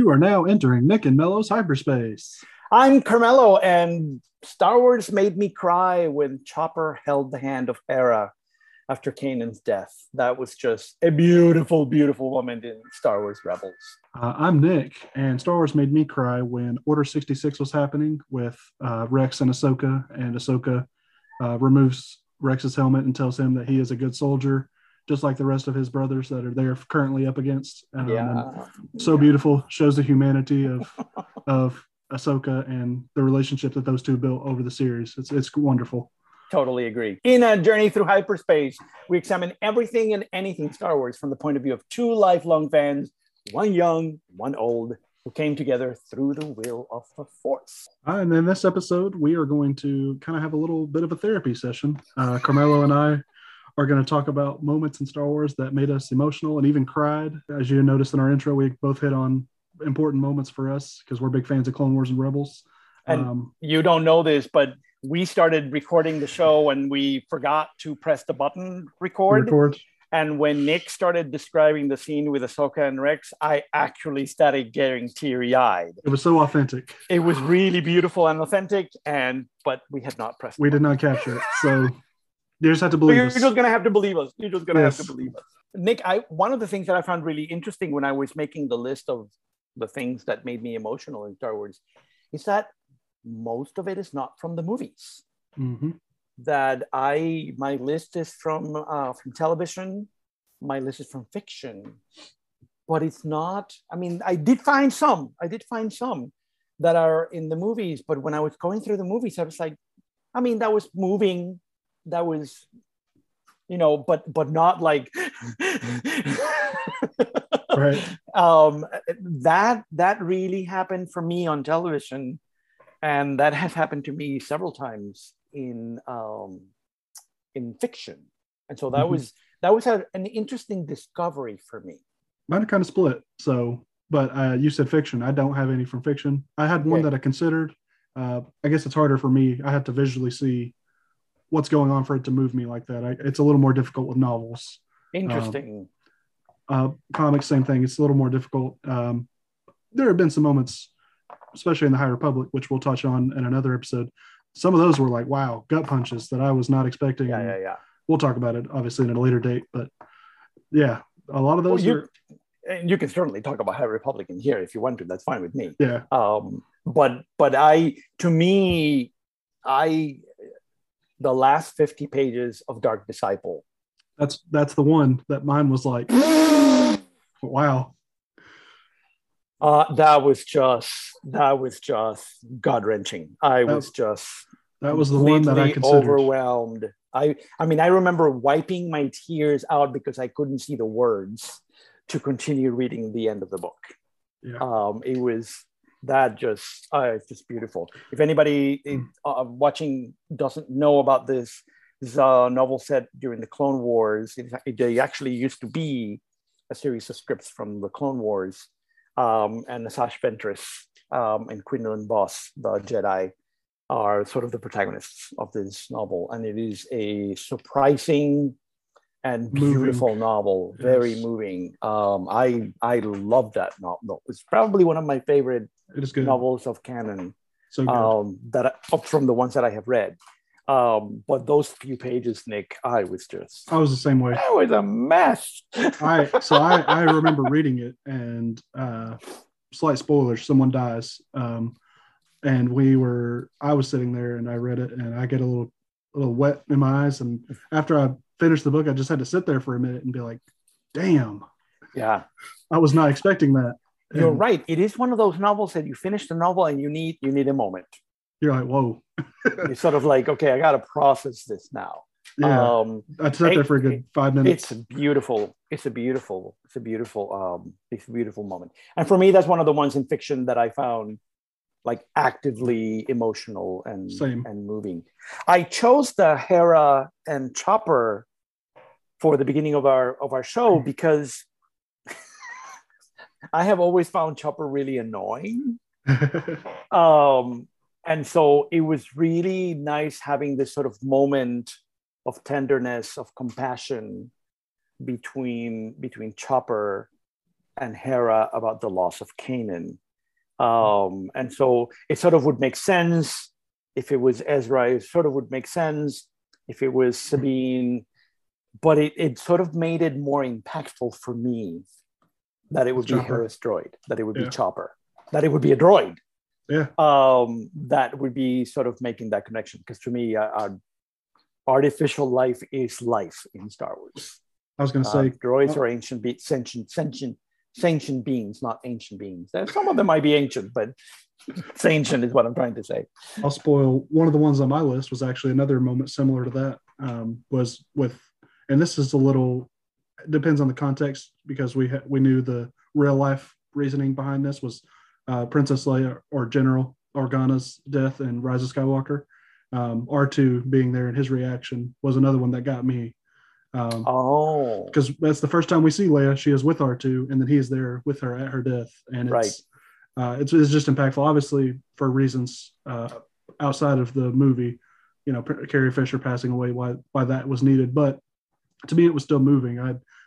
You are now entering Nick and Mello's hyperspace. I'm Carmelo, and Star Wars made me cry when Chopper held the hand of Hera after Kanan's death. That was just a beautiful, beautiful moment in Star Wars Rebels. I'm Nick, and Star Wars made me cry when Order 66 was happening with Rex and Ahsoka, and Ahsoka removes Rex's helmet and tells him that he is a good soldier, just like the rest of his brothers that are there currently up against. So beautiful, shows the humanity of Ahsoka and the relationship that those two built over the series. It's wonderful. Totally agree. In A Journey Through Hyperspace, we examine everything and anything Star Wars from the point of view of two lifelong fans, one young, one old, who came together through the will of the Force. And in this episode, we are going to kind of have a little bit of a therapy session. Carmelo and I are going to talk about moments in Star Wars that made us emotional and even cried. As you noticed in our intro, we both hit on important moments for us because we're big fans of Clone Wars and Rebels. And you don't know this, but we started recording the show and we forgot to press the button record. And when Nick started describing the scene with Ahsoka and Rex, I actually started getting teary-eyed. It was so authentic. It was really beautiful and authentic, but we had not pressed it. We did not capture it, so... You just have to believe us. You're just going to have to believe us. You're just going to have to believe us. Nick, one of the things that I found really interesting when I was making the list of the things that made me emotional in Star Wars is that most of it is not from the movies. Mm-hmm. My list is from television. My list is from fiction. But it's not, I mean, I did find some that are in the movies. But when I was going through the movies, I was like, I mean, that was moving. That was, but not like right. That really happened for me on television, and that has happened to me several times in fiction, and so that mm-hmm. was an interesting discovery for me. Mine are kind of split. So, but you said fiction. I don't have any from fiction. I had one that I considered. I guess it's harder for me. I had to visually see what's going on for it to move me like that. It's a little more difficult with novels. Interesting. Comics, same thing. It's a little more difficult. There have been some moments, especially in the High Republic, which we'll touch on in another episode. Some of those were like, wow, gut punches that I was not expecting. Yeah. We'll talk about it, obviously, in a later date. But yeah, a lot of those you can certainly talk about High Republic in here if you want to. That's fine with me. Yeah. But to me, the last 50 pages of Dark Disciple. That's the one that mine was like, wow. That was just gut-wrenching. That was the one that I considered. Overwhelmed. I mean, I remember wiping my tears out because I couldn't see the words to continue reading the end of the book. Yeah. It's just beautiful. If anybody watching doesn't know about this, this is a novel set during the Clone Wars. It actually used to be a series of scripts from the Clone Wars, and Asajj Ventress and Quinlan Vos, the Jedi, are sort of the protagonists of this novel. And it is a surprising and beautiful novel, very moving. I love that novel. It's probably one of my favorite novels of canon, so good. Up from the ones that I have read. But those few pages, Nick, I was the same way. I was a mess. I remember reading it, and slight spoiler, someone dies. And I was sitting there and I read it, and I get a little wet in my eyes. And after I finished the book, I just had to sit there for a minute and be like, damn. Yeah. I was not expecting that. You're right. It is one of those novels that you finish the novel and you need a moment. You're like, whoa. You're sort of like, okay, I got to process this now. Yeah. I sat there for a good 5 minutes. It's a beautiful moment. And for me, that's one of the ones in fiction that I found like actively emotional and moving. I chose the Hera and Chopper for the beginning of our show because I have always found Chopper really annoying. And so it was really nice having this sort of moment of tenderness, of compassion between Chopper and Hera about the loss of Kanan. And so it sort of would make sense if it was Ezra, it sort of would make sense if it was Sabine, but it sort of made it more impactful for me that it would be Hera's droid, that it would be Chopper, that it would be a droid. Yeah. That would be sort of making that connection. Because to me, artificial life is life in Star Wars. I was going to say droids are sentient beings, not ancient beings. Some of them might be ancient, but sentient is what I'm trying to say. I'll spoil. One of the ones on my list was actually another moment similar to that. Was with, and this is a little, depends on the context, because we knew the real life reasoning behind this was Princess Leia or General Organa's death in Rise of Skywalker. R2 being there and his reaction was another one that got me. Because that's the first time we see Leia. She is with R2, and then he is there with her at her death, and it's just impactful. Obviously, for reasons outside of the movie, you know, Carrie Fisher passing away, why that was needed. But to me, it was still moving.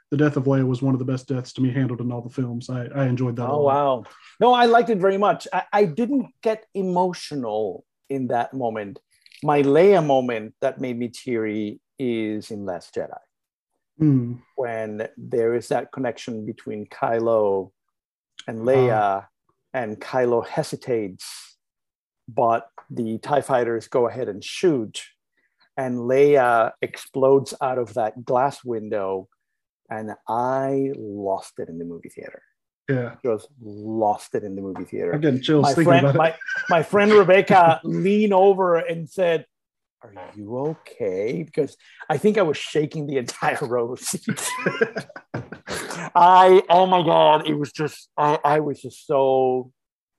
The death of Leia was one of the best deaths to me handled in all the films. I enjoyed that. Wow! No, I liked it very much. I didn't get emotional in that moment. My Leia moment that made me teary is in Last Jedi. When there is that connection between Kylo and Leia, and Kylo hesitates, but the TIE fighters go ahead and shoot, and Leia explodes out of that glass window, and I lost it in the movie theater. Yeah, just lost it in the movie theater. I'm getting chills my friend Rebecca leaned over and said, "Are you okay?" Because I think I was shaking the entire row of seats. Oh my God, it was just, I was just so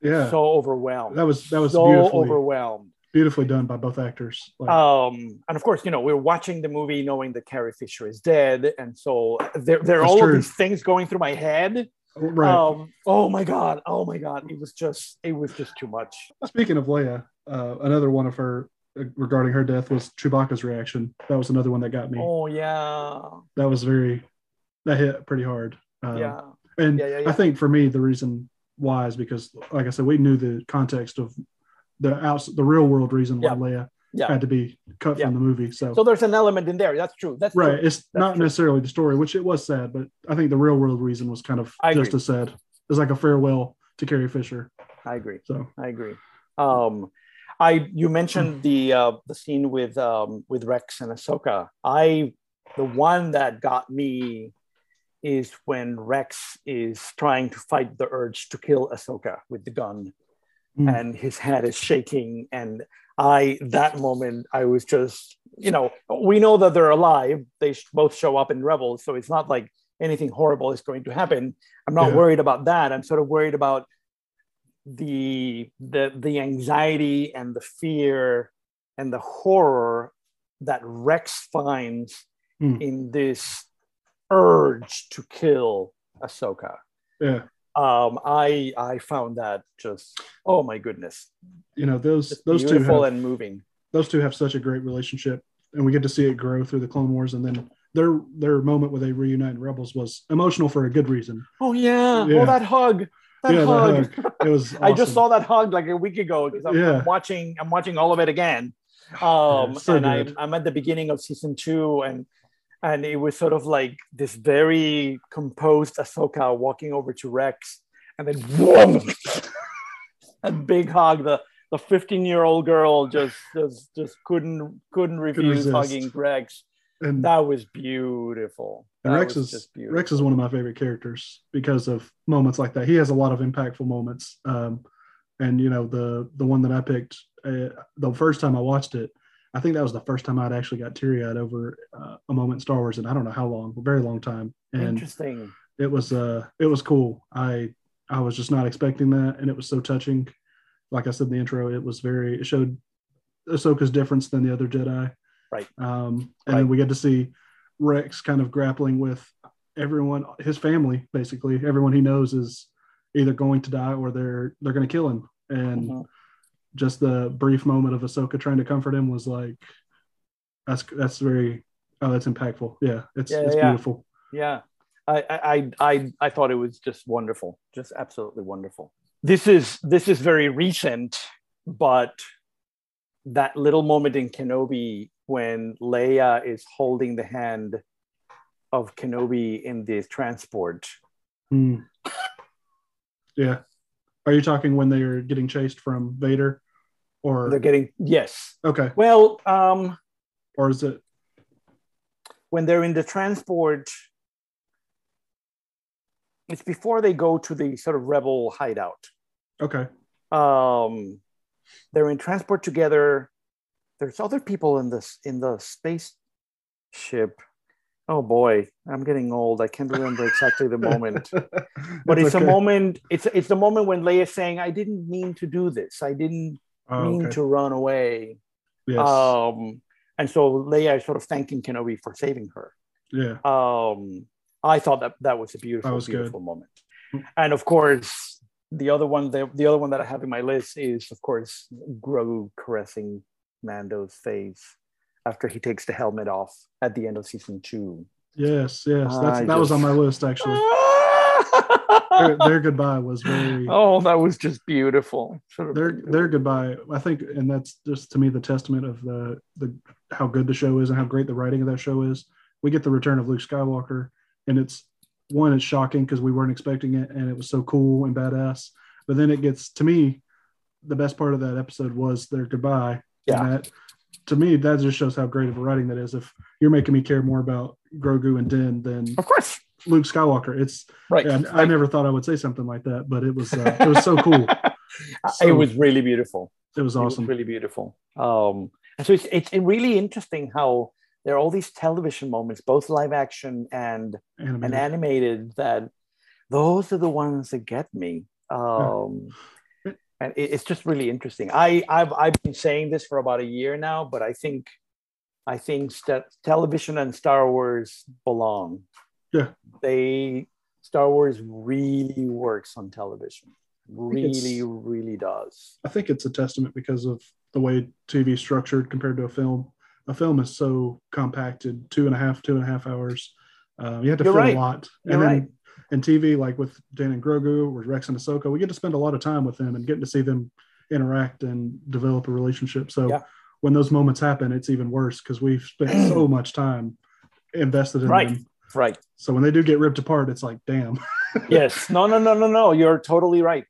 overwhelmed. That was so overwhelmed. Beautifully done by both actors. And of course, you know, we're watching the movie knowing that Carrie Fisher is dead. And so there are all of these things going through my head. Right. Oh my God. It was just too much. Speaking of Leia, another one of her, regarding her death, was Chewbacca's reaction. That was another one that got me. Oh yeah, that hit pretty hard. I think for me the reason why is because, like I said, we knew the context of the real world reason why Leia had to be cut from the movie. So there's an element in there. That's true. That's right. True. It's not necessarily the story, which it was sad, but I think the real world reason was kind of just as sad. It's like a farewell to Carrie Fisher. I agree. So I agree. You mentioned the scene with Rex and Ahsoka. The one that got me is when Rex is trying to fight the urge to kill Ahsoka with the gun, and his head is shaking. And that moment, I was just, you know, we know that they're alive. They both show up in Rebels, so it's not like anything horrible is going to happen. I'm not worried about that. I'm sort of worried about the anxiety and the fear and the horror that Rex finds in this urge to kill Ahsoka. I found that just, oh my goodness, you know, those two and moving. Those two have such a great relationship, and we get to see it grow through the Clone Wars, and then their moment where they reunite in Rebels was emotional for a good reason. That hug. That hug. It was awesome. I just saw that hug like a week ago because I'm watching all of it again. I'm at the beginning of season 2, and it was sort of like this very composed Ahsoka walking over to Rex, and then whoom, a big hug. The 15-year-old girl just couldn't refuse hugging Rex. And that was beautiful. Rex is one of my favorite characters because of moments like that. He has a lot of impactful moments. And, you know, the one that I picked, the first time I watched it, I think that was the first time I'd actually got teary-eyed over a moment in Star Wars, and I don't know how long, a very long time. And interesting. It was cool. I was just not expecting that, and it was so touching. Like I said in the intro, it showed Ahsoka's difference than the other Jedi. Right. Then we get to see Rex kind of grappling with everyone, his family, basically. Everyone he knows is either going to die or they're going to kill him. And just the brief moment of Ahsoka trying to comfort him was like, that's impactful. Yeah, it's beautiful. Yeah. I thought it was just wonderful, just absolutely wonderful. This is very recent, but that little moment in Kenobi when Leia is holding the hand of Kenobi in the transport. Mm. Yeah. Are you talking when they are getting chased from Vader? Or they're getting, yes. Okay. Well, or is it when they're in the transport? It's before they go to the sort of rebel hideout. Okay. They're in transport together. There's other people in the spaceship. Oh boy, I'm getting old. I can't remember exactly the moment. But it's okay. A moment, it's the moment when Leia's saying, I didn't mean to do this. I didn't mean to run away. Yes. And so Leia is sort of thanking Kenobi for saving her. Yeah. I thought that was a beautiful good moment. And of course, the other one that I have in my list is, of course, Grogu caressing Mando's face after he takes the helmet off at the end of season 2. Yes. That was on my list, actually. Their goodbye was very... Oh, that was just beautiful. Their goodbye, I think, and that's just, to me, the testament of the how good the show is and how great the writing of that show is. We get the return of Luke Skywalker, and it's shocking because we weren't expecting it, and it was so cool and badass. But then it gets, to me, the best part of that episode was their goodbye. Yeah. And that, to me, that just shows how great of a writing that is. If you're making me care more about Grogu and Din than, of course, Luke Skywalker, it's right. I never thought I would say something like that, but it was so cool. So, it was really beautiful. It was awesome. It was really beautiful. And so it's really interesting how there are all these television moments, both live action and animated, that those are the ones that get me. And it's just really interesting. I've been saying this for about a year now, but I think that television and Star Wars belong. Yeah, Star Wars really works on television. Really, really does. I think it's a testament because of the way TV is structured compared to a film. A film is so compacted, 2.5 hours. You have to fit a lot. And then in TV, like with Dan and Grogu or Rex and Ahsoka, we get to spend a lot of time with them and getting to see them interact and develop a relationship. So when those moments happen, it's even worse because we've spent so much time invested in them. Right. So when they do get ripped apart, it's like, damn. Yes. No. You're totally right.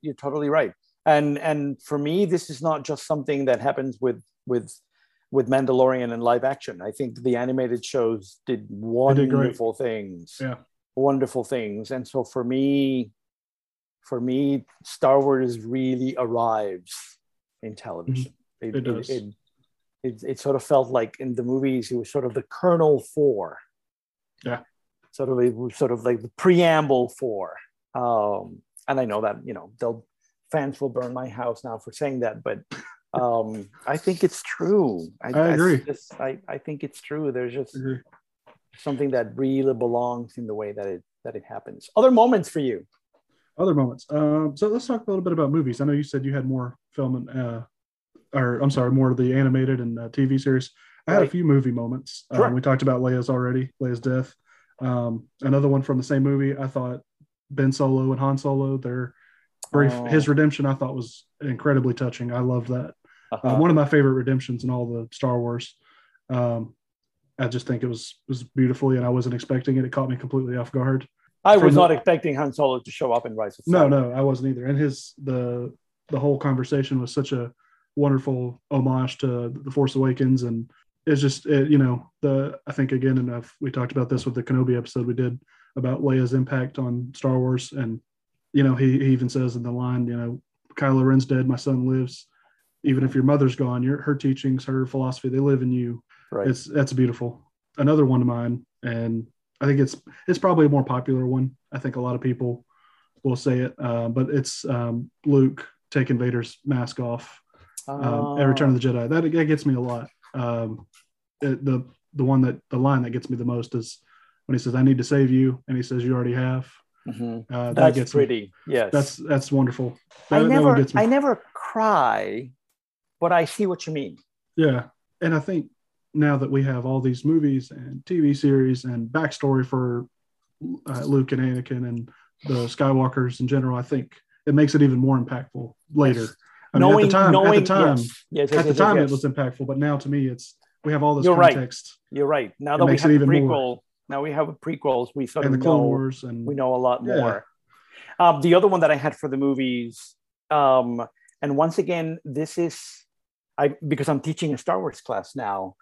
And for me, this is not just something that happens with Mandalorian and live action. I think the animated shows did wonderful things. Yeah. Wonderful things. And so for me, Star Wars really arrives in television. Mm-hmm. It does. It sort of felt like in the movies, it was sort of the kernel for. Yeah. Sort of like the preamble for, and I know that fans will burn my house now for saying that, but I think it's true. I agree. I think it's true. There's just something that really belongs in the way that it happens. Other moments for you? Other moments. So let's talk a little bit about movies. I know you said you had more film and, more of the animated and TV series. I had a few movie moments. Sure. We talked about Leia's death. Another one from the same movie, I thought Ben Solo and Han Solo, their brief his redemption, I thought was incredibly touching. I love that. One of my favorite redemptions in all the Star Wars. I just think it was beautifully, and I wasn't expecting it. It caught me completely off guard. I was not expecting Han Solo to show up in Rise of Skywalker. No, I wasn't either. And the whole conversation was such a wonderful homage to The Force Awakens. And it's just, I think, again, enough. We talked about this with the Kenobi episode we did about Leia's impact on Star Wars. And, he even says in the line, Kylo Ren's dead, my son lives. Even if your mother's gone, her teachings, her philosophy, they live in you. Right. That's beautiful. Another one of mine, and I think it's probably a more popular one. I think a lot of people will say it, but it's Luke taking Vader's mask off at Return of the Jedi. That gets me a lot. The one that the line that gets me the most is when he says, "I need to save you," and he says, "You already have." Mm-hmm. That gets pretty. Me. Yes, that's wonderful. I never cry, but I see what you mean. Yeah, and I think now that we have all these movies and TV series and backstory for Luke and Anakin and the Skywalkers in general, I think it makes it even more impactful later. I mean, at the time, it was impactful, but now to me, it's we have all this context. Right. You're right. Now that we have the prequel, now we have prequels. We sort of Clone Wars, and we know a lot more. The other one that I had for the movies, and once again, this is because I'm teaching a Star Wars class now.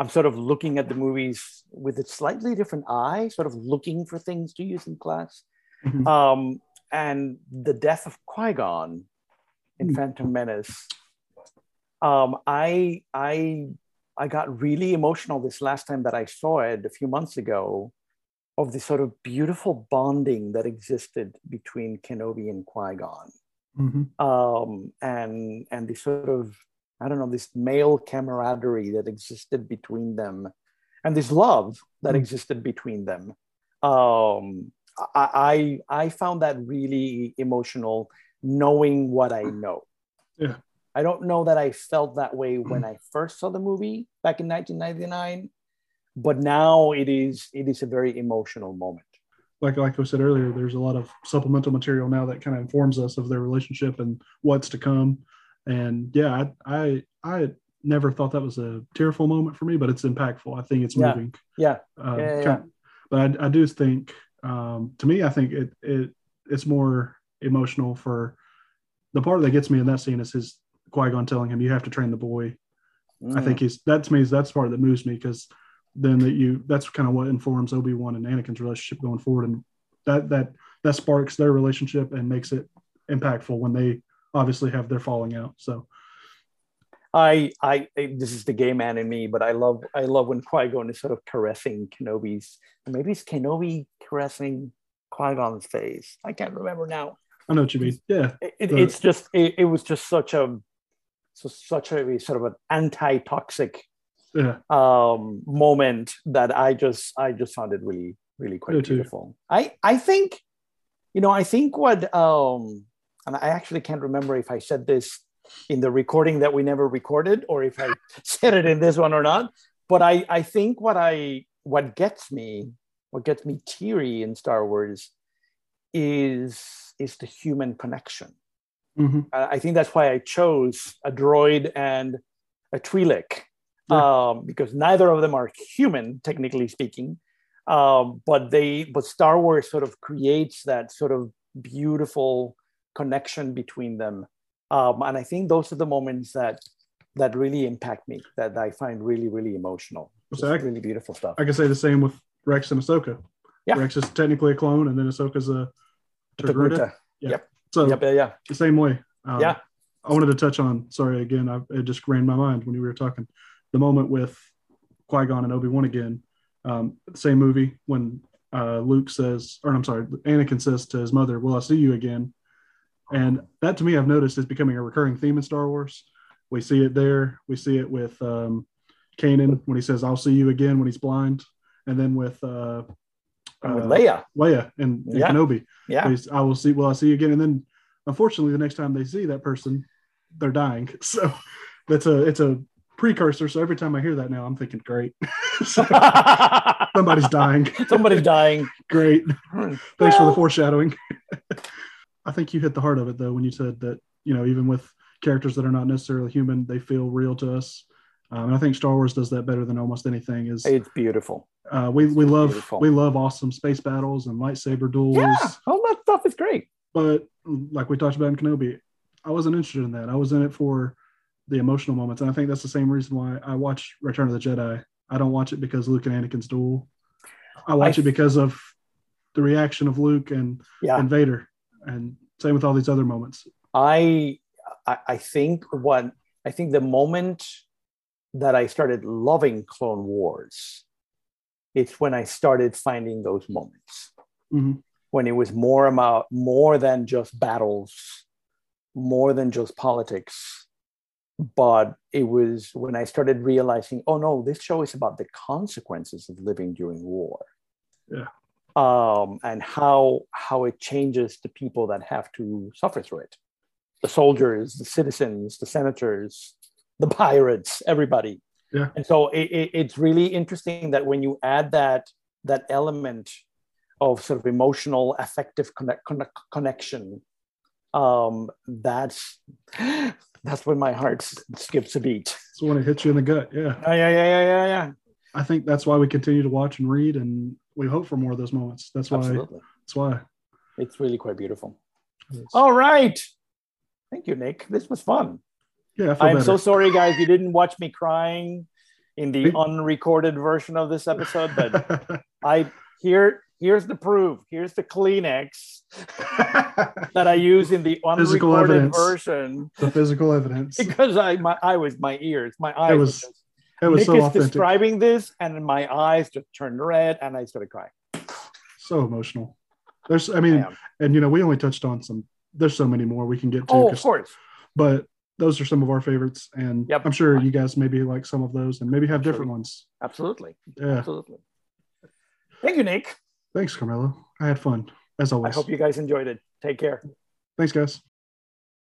I'm sort of looking at the movies with a slightly different eye, sort of looking for things to use in class. Mm-hmm. And the death of Qui-Gon in Phantom Menace. I got really emotional this last time that I saw it a few months ago, of the sort of beautiful bonding that existed between Kenobi and Qui-Gon. Mm-hmm. And the sort of, I don't know, this male camaraderie that existed between them, and this love that existed between them. I found that really emotional, knowing what I know. Yeah. I don't know that I felt that way when I first saw the movie back in 1999, but now it is a very emotional moment. Like I said earlier, there's a lot of supplemental material now that kind of informs us of their relationship and what's to come. And yeah, I never thought that was a tearful moment for me, but it's impactful. I think it's moving. Yeah. But I do think, to me, I think it's more emotional for the part that gets me in that scene is his Qui-Gon telling him, "You have to train the boy." I think that's part that moves me, because then that's kind of what informs Obi-Wan and Anakin's relationship going forward, and that sparks their relationship and makes it impactful when they obviously have their falling out. So I this is the gay man in me, but I love when Qui-Gon is sort of caressing Kenobi's, maybe it's Kenobi caressing Qui-Gon's face. I can't remember now. I know what you mean. Yeah. It was just such a sort of an anti-toxic moment that I just found it really, really quite beautiful. I think what and I actually can't remember if I said this in the recording that we never recorded, or if I said it in this one or not. But I think what gets me teary in Star Wars is the human connection. Mm-hmm. I think that's why I chose a droid and a Twi'lek, because neither of them are human, technically speaking. But Star Wars sort of creates that sort of beautiful connection between them, and I think those are the moments that really impact me, that I find really, really emotional. So really beautiful stuff. I can say the same with Rex and Ahsoka. Yeah. Rex is technically a clone, and then Ahsoka's a Togruta. Yeah. Yep. So the same way. I wanted to touch on. Sorry, again, it just ran my mind when we were talking. The moment with Qui-Gon and Obi-Wan again, same movie when Anakin says to his mother, "Will I see you again?" And that, to me, I've noticed is becoming a recurring theme in Star Wars. We see it there. We see it with Kanan when he says, "I'll see you again," when he's blind. And then with Leia and Kenobi. Yeah. Will I see you again? And then, unfortunately, the next time they see that person, they're dying. So it's a precursor. So every time I hear that now, I'm thinking, great. Somebody's dying. Great. Thanks for the foreshadowing. I think you hit the heart of it, though, when you said that, you know, even with characters that are not necessarily human, they feel real to us. And I think Star Wars does that better than almost anything. It's beautiful. We love awesome space battles and lightsaber duels. Yeah, all that stuff is great. But like we talked about in Kenobi, I wasn't interested in that. I was in it for the emotional moments. And I think that's the same reason why I watch Return of the Jedi. I don't watch it because Luke and Anakin's duel. I watch it because of the reaction of Luke and Vader. And same with all these other moments. I think the moment that I started loving Clone Wars, it's when I started finding those moments. Mm-hmm. When it was more than just battles, more than just politics, but it was when I started realizing, oh no, this show is about the consequences of living during war. Yeah. And how it changes the people that have to suffer through it. The soldiers, the citizens, the senators, the pirates, everybody. Yeah. And so it's really interesting that when you add that element of sort of emotional, affective connection, that's when my heart skips a beat. It's when it hits you in the gut, yeah. I think that's why we continue to watch and read, and we hope for more of those moments. That's why. Absolutely. That's why. It's really quite beautiful. All right. Thank you, Nick. This was fun. Yeah, I'm so sorry, guys. You didn't watch me crying in the unrecorded version of this episode, but here's the proof. Here's the Kleenex that I use in the unrecorded version. The physical evidence. Because my eyes. It was Nick so authentic. Nick is describing this, and my eyes just turned red, and I started crying. So emotional. We only touched on some. There's so many more we can get to. Oh, of course. But those are some of our favorites, and I'm sure you guys maybe like some of those, and maybe have different ones. Absolutely. Yeah. Absolutely. Thank you, Nick. Thanks, Carmelo. I had fun, as always. I hope you guys enjoyed it. Take care. Thanks, guys.